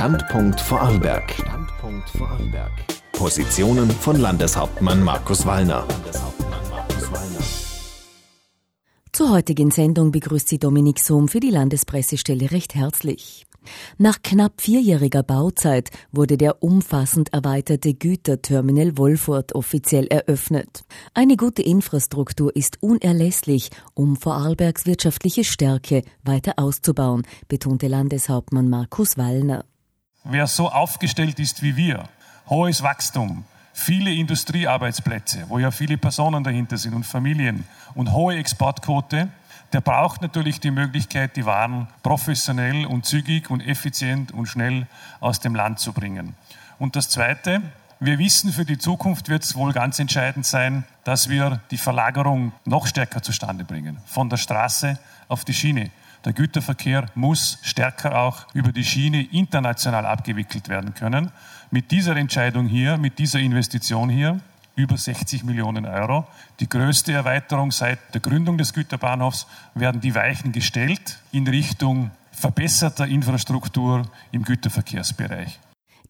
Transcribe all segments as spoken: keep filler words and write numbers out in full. Standpunkt Vorarlberg. Standpunkt Vorarlberg. Positionen von Landeshauptmann Markus Wallner. Zur heutigen Sendung begrüßt Sie Dominik Sohm für die Landespressestelle recht herzlich. Nach knapp vierjähriger Bauzeit wurde der umfassend erweiterte Güterterminal Wolfurt offiziell eröffnet. Eine gute Infrastruktur ist unerlässlich, um Vorarlbergs wirtschaftliche Stärke weiter auszubauen, betonte Landeshauptmann Markus Wallner. Wer so aufgestellt ist wie wir, hohes Wachstum, viele Industriearbeitsplätze, wo ja viele Personen dahinter sind und Familien und hohe Exportquote, der braucht natürlich die Möglichkeit, die Waren professionell und zügig und effizient und schnell aus dem Land zu bringen. Und das Zweite, wir wissen, für die Zukunft wird es wohl ganz entscheidend sein, dass wir die Verlagerung noch stärker zustande bringen, von der Straße auf die Schiene. Der Güterverkehr muss stärker auch über die Schiene international abgewickelt werden können. Mit dieser Entscheidung hier, mit dieser Investition hier, über sechzig Millionen Euro. Die größte Erweiterung seit der Gründung des Güterbahnhofs, werden die Weichen gestellt in Richtung verbesserter Infrastruktur im Güterverkehrsbereich.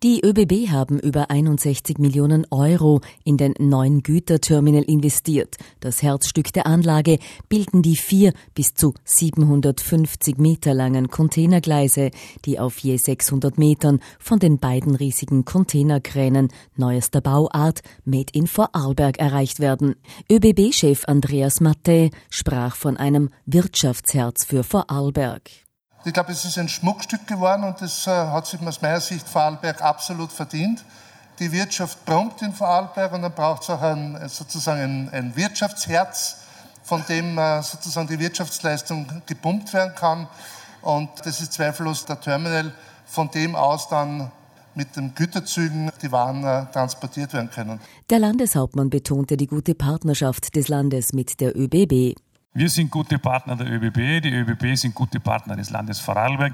Die ÖBB haben über einundsechzig Millionen Euro in den neuen Güterterminal investiert. Das Herzstück der Anlage bilden die vier bis zu siebenhundertfünfzig Meter langen Containergleise, die auf je sechshundert Metern von den beiden riesigen Containerkränen neuester Bauart Made in Vorarlberg erreicht werden. ÖBB-Chef Andreas Matthä sprach von einem Wirtschaftsherz für Vorarlberg. Ich glaube, es ist ein Schmuckstück geworden und das hat sich aus meiner Sicht Vorarlberg absolut verdient. Die Wirtschaft brummt in Vorarlberg und dann braucht es auch ein, sozusagen ein, ein Wirtschaftsherz, von dem sozusagen die Wirtschaftsleistung gepumpt werden kann. Und das ist zweifellos der Terminal, von dem aus dann mit den Güterzügen die Waren äh, transportiert werden können. Der Landeshauptmann betonte die gute Partnerschaft des Landes mit der ÖBB. Wir sind gute Partner der ÖBB, die ÖBB sind gute Partner des Landes Vorarlberg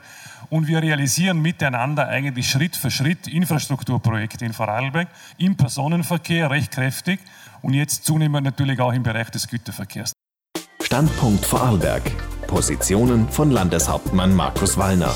und wir realisieren miteinander eigentlich Schritt für Schritt Infrastrukturprojekte in Vorarlberg, im Personenverkehr recht kräftig und jetzt zunehmend natürlich auch im Bereich des Güterverkehrs. Standpunkt Vorarlberg. Positionen von Landeshauptmann Markus Wallner.